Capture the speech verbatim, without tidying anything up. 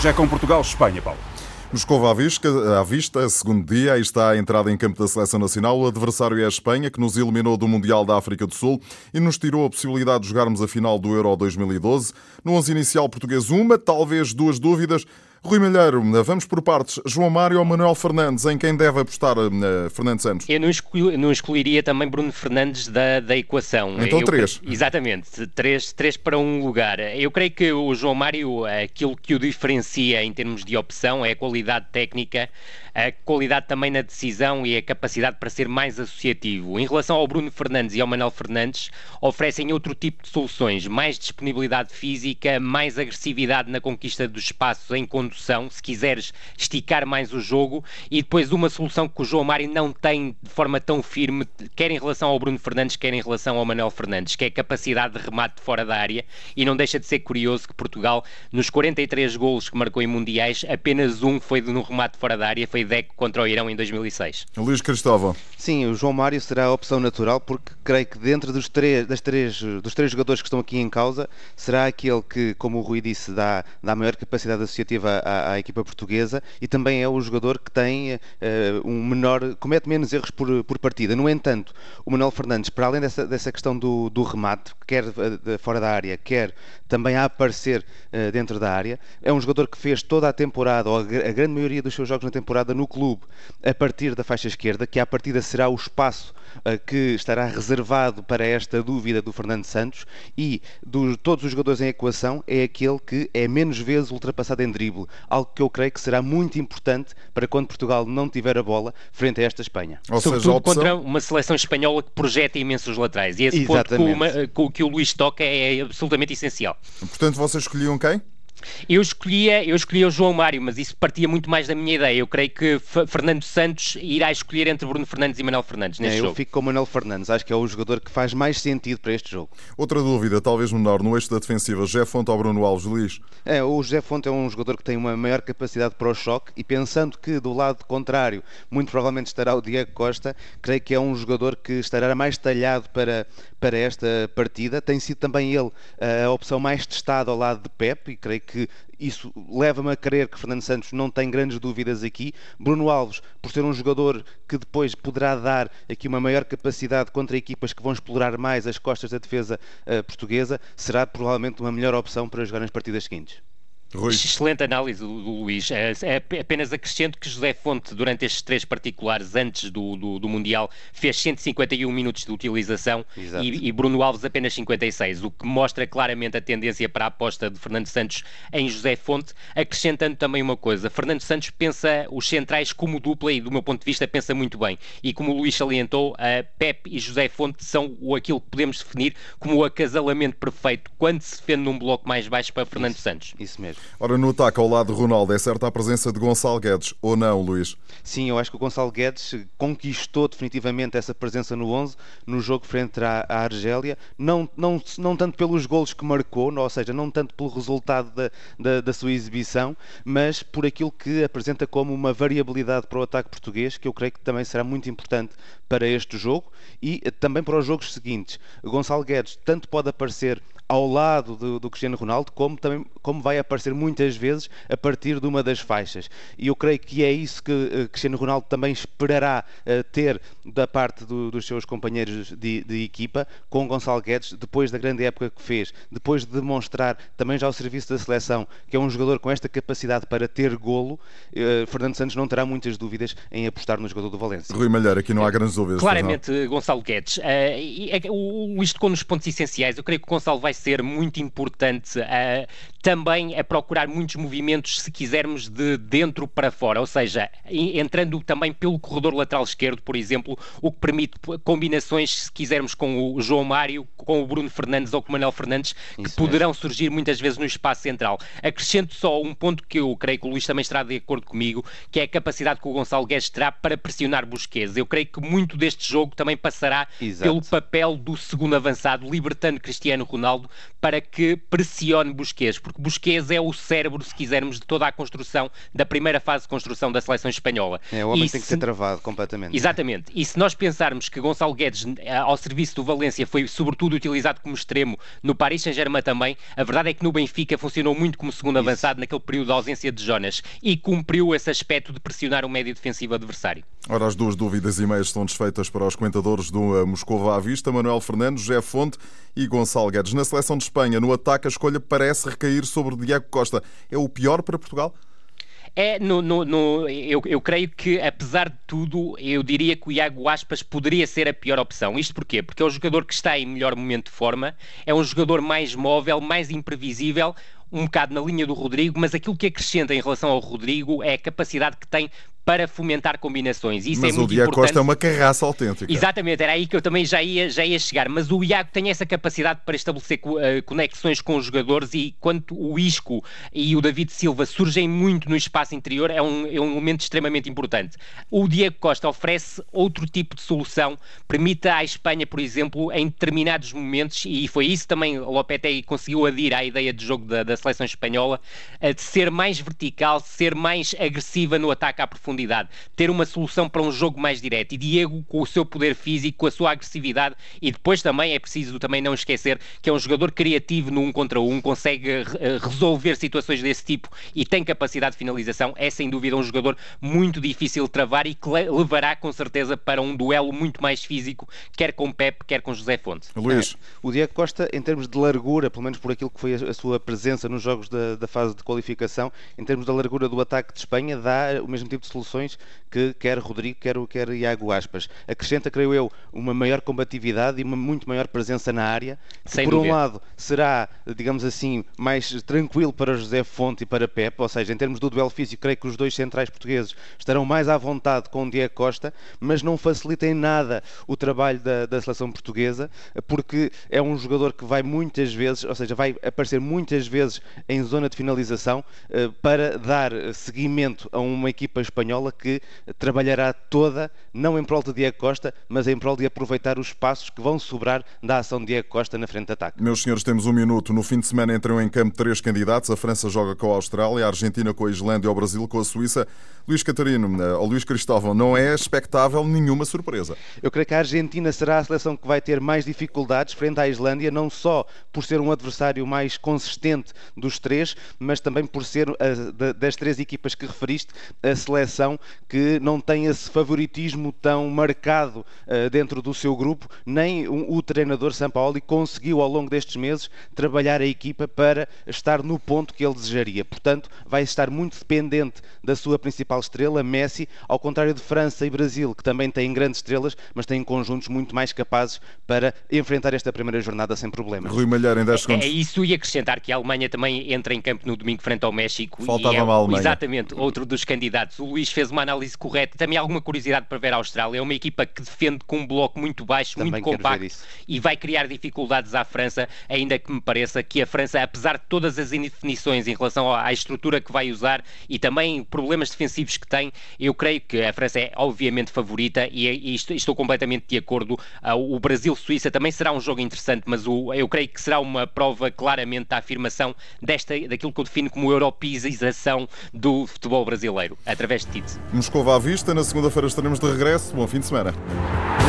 hoje é com Portugal-Espanha, Paulo. Moscova à Vista, segundo dia, aí está a entrada em campo da Seleção Nacional. O adversário é a Espanha, que nos eliminou do Mundial da África do Sul e nos tirou a possibilidade de jogarmos a final do Euro dois mil e doze. No onze inicial português, uma, talvez duas dúvidas. Rui Malheiro, vamos por partes. João Mário ou Manuel Fernandes, em quem deve apostar uh, Fernando Santos? Eu não, exclu, não excluiria também Bruno Fernandes da, da equação. Então eu, três. Exatamente, três, três para um lugar. Eu creio que o João Mário, aquilo que o diferencia em termos de opção é a qualidade técnica, a qualidade também na decisão e a capacidade para ser mais associativo. Em relação ao Bruno Fernandes e ao Manuel Fernandes, oferecem outro tipo de soluções, mais disponibilidade física, mais agressividade na conquista dos espaços em condições, se quiseres esticar mais o jogo, e depois uma solução que o João Mário não tem de forma tão firme, quer em relação ao Bruno Fernandes, quer em relação ao Manuel Fernandes, que é a capacidade de remate de fora da área. E não deixa de ser curioso que Portugal, nos quarenta e três golos que marcou em mundiais, apenas um foi no remate de fora da área, foi Deco contra o Irão em dois mil e seis. Luís Cristóvão. Sim, o João Mário será a opção natural, porque creio que dentro dos três, das três, dos três jogadores que estão aqui em causa, será aquele que, como o Rui disse, dá, dá maior capacidade associativa À, à equipa portuguesa, e também é o jogador que tem uh, um menor, comete menos erros por, por partida. No entanto, o Manuel Fernandes, para além dessa, dessa questão do, do remate, quer fora da área, quer também a aparecer uh, dentro da área, é um jogador que fez toda a temporada, ou a, a grande maioria dos seus jogos na temporada no clube, a partir da faixa esquerda, que à partida será o espaço que estará reservado para esta dúvida do Fernando Santos, e de todos os jogadores em equação é aquele que é menos vezes ultrapassado em drible, algo que eu creio que será muito importante para quando Portugal não tiver a bola frente a esta Espanha. Ou sobretudo seja, opção... contra uma seleção espanhola que projeta imensos laterais, e esse Exatamente. ponto que o, que o Luís toca é absolutamente essencial. Portanto, vocês escolhiam quem? Eu escolhia, eu escolhia o João Mário, mas isso partia muito mais da minha ideia. Eu creio que F- Fernando Santos irá escolher entre Bruno Fernandes e Manuel Fernandes neste é, eu jogo. Eu fico com o Manuel Fernandes, acho que é o jogador que faz mais sentido para este jogo. Outra dúvida, talvez menor, no eixo da defensiva, José Fonte ou Bruno Alves, Luís? É, o José Fonte é um jogador que tem uma maior capacidade para o choque, e pensando que do lado contrário muito provavelmente estará o Diego Costa, creio que é um jogador que estará mais talhado para, para esta partida. Tem sido também ele a opção mais testada ao lado de Pepe, e creio que que isso leva-me a crer que Fernando Santos não tem grandes dúvidas aqui. Bruno Alves, por ser um jogador que depois poderá dar aqui uma maior capacidade contra equipas que vão explorar mais as costas da defesa uh, portuguesa, será provavelmente uma melhor opção para jogar nas partidas seguintes. Rui. Excelente análise do Luís. Apenas acrescento que José Fonte, durante estes três particulares antes do, do, do Mundial, fez cento e cinquenta e um minutos de utilização, e, e Bruno Alves apenas cinquenta e seis, o que mostra claramente a tendência para a aposta de Fernando Santos em José Fonte. Acrescentando também uma coisa, Fernando Santos pensa os centrais como dupla, e do meu ponto de vista pensa muito bem, e como o Luís salientou, Pepe e José Fonte são aquilo que podemos definir como o acasalamento perfeito quando se defende num bloco mais baixo para Fernando isso, Santos. Isso mesmo. Ora, no ataque ao lado de Ronaldo, é certa a presença de Gonçalo Guedes, ou não, Luís? Sim, eu acho que o Gonçalo Guedes conquistou definitivamente essa presença no onze, no jogo frente à, à Argélia, não, não, não tanto pelos golos que marcou, ou seja, não tanto pelo resultado da, da, da sua exibição, mas por aquilo que apresenta como uma variabilidade para o ataque português, que eu creio que também será muito importante para este jogo e também para os jogos seguintes. Gonçalo Guedes tanto pode aparecer ao lado do, do Cristiano Ronaldo, como, também, como vai aparecer muitas vezes a partir de uma das faixas. E eu creio que é isso que uh, Cristiano Ronaldo também esperará uh, ter da parte do, dos seus companheiros de, de equipa, com Gonçalo Guedes, depois da grande época que fez, depois de demonstrar também já ao serviço da seleção, que é um jogador com esta capacidade para ter golo. uh, Fernando Santos não terá muitas dúvidas em apostar no jogador do Valencia. Rui Malheiro, aqui não há grandes dúvidas. Claramente, não. Gonçalo Guedes. Uh, e, uh, isto com os pontos essenciais. Eu creio que Gonçalo vai ser muito importante uh, também a procurar muitos movimentos, se quisermos, de dentro para fora, ou seja, entrando também pelo corredor lateral esquerdo, por exemplo, o que permite combinações, se quisermos, com o João Mário, com o Bruno Fernandes ou com o Manuel Fernandes, que Isso poderão é. surgir muitas vezes no espaço central. Acrescento só um ponto que eu creio que o Luís também estará de acordo comigo, que é a capacidade que o Gonçalo Guedes terá para pressionar Busquets. Eu creio que muito deste jogo também passará Exato. pelo papel do segundo avançado, libertando Cristiano Ronaldo para que pressione Busquets, porque Busquets é o cérebro, se quisermos, de toda a construção, da primeira fase de construção da seleção espanhola. É, o homem e tem se... que ser travado completamente. Exatamente. E se nós pensarmos que Gonçalo Guedes, ao serviço do Valencia, foi sobretudo utilizado como extremo, no Paris Saint-Germain também, a verdade é que no Benfica funcionou muito como segundo Isso. avançado naquele período de ausência de Jonas, e cumpriu esse aspecto de pressionar o médio defensivo adversário. Ora, as duas dúvidas e meias estão desfeitas para os comentadores do Moscova à Vista, Manuel Fernandes, José Fonte e Gonçalo Guedes. Na seleção de Espanha, no ataque, a escolha parece recair sobre Diego Costa. É o pior para Portugal? É, no, no, no, eu, eu creio que, apesar de tudo, eu diria que o Iago Aspas poderia ser a pior opção. Isto porquê? Porque é um jogador que está em melhor momento de forma, é um jogador mais móvel, mais imprevisível, um bocado na linha do Rodrigo, mas aquilo que acrescenta em relação ao Rodrigo é a capacidade que tem para fomentar combinações. Isso mas é muito o Diego Costa é uma carraça autêntica. Exatamente, era aí que eu também já ia, já ia chegar. Mas o Iago tem essa capacidade para estabelecer conexões com os jogadores, e quando o Isco e o David Silva surgem muito no espaço interior, é um, é um momento extremamente importante. O Diego Costa oferece outro tipo de solução, permite à Espanha, por exemplo, em determinados momentos, e foi isso também o Lopetegui conseguiu aderir à ideia de jogo da, da seleção espanhola, de ser mais vertical, ser mais agressiva no ataque à profundidade, ter uma solução para um jogo mais direto. E Diego, com o seu poder físico, com a sua agressividade, e depois também é preciso também não esquecer que é um jogador criativo no um contra um, consegue resolver situações desse tipo e tem capacidade de finalização. É sem dúvida um jogador muito difícil de travar e que levará com certeza para um duelo muito mais físico, quer com Pepe, quer com José Fonte. Luís. O Diego Costa, em termos de largura, pelo menos por aquilo que foi a sua presença nos jogos da, da fase de qualificação, em termos da largura do ataque de Espanha, dá o mesmo tipo de solução que quer Rodrigo, quer, quer Iago Aspas. Acrescenta, creio eu, uma maior combatividade e uma muito maior presença na área, que, Sem por dúvida. um lado, será, digamos assim, mais tranquilo para José Fonte e para Pepe, ou seja, em termos do duelo físico, creio que os dois centrais portugueses estarão mais à vontade com o Diego Costa, mas não facilita em nada o trabalho da, da seleção portuguesa, porque é um jogador que vai muitas vezes, ou seja, vai aparecer muitas vezes em zona de finalização para dar seguimento a uma equipa espanhola que trabalhará toda, não em prol de Diego Costa, mas em prol de aproveitar os espaços que vão sobrar da ação de Diego Costa na frente de ataque. Meus senhores, temos um minuto. No fim de semana entram em campo três candidatos. A França joga com a Austrália, a Argentina com a Islândia e o Brasil com a Suíça. Luís Catarino, ou Luís Cristóvão, não é expectável nenhuma surpresa. Eu creio que a Argentina será a seleção que vai ter mais dificuldades frente à Islândia, não só por ser um adversário mais consistente dos três, mas também por ser, das três equipas que referiste, a seleção que não tem esse favoritismo tão marcado uh, dentro do seu grupo, nem o, o treinador Sampaoli conseguiu ao longo destes meses trabalhar a equipa para estar no ponto que ele desejaria. Portanto, vai estar muito dependente da sua principal estrela, Messi, ao contrário de França e Brasil, que também têm grandes estrelas, mas têm conjuntos muito mais capazes para enfrentar esta primeira jornada sem problemas. Rui Malheiro, em dez segundos. É, é isso, e acrescentar que a Alemanha também entra em campo no domingo frente ao México. Faltava e é, a Alemanha. Exatamente, outro dos candidatos. O Luís fez uma análise correta. Também há alguma curiosidade para ver a Austrália. É uma equipa que defende com um bloco muito baixo, também muito compacto, e vai criar dificuldades à França, ainda que me pareça que a França, apesar de todas as indefinições em relação à estrutura que vai usar e também problemas defensivos que tem, eu creio que a França é obviamente favorita, e estou completamente de acordo. O Brasil-Suíça também será um jogo interessante, mas eu creio que será uma prova claramente da afirmação desta, daquilo que eu defino como europeização do futebol brasileiro, através de Tite. Moscova à Vista, na segunda-feira estaremos de regresso. Bom fim de semana.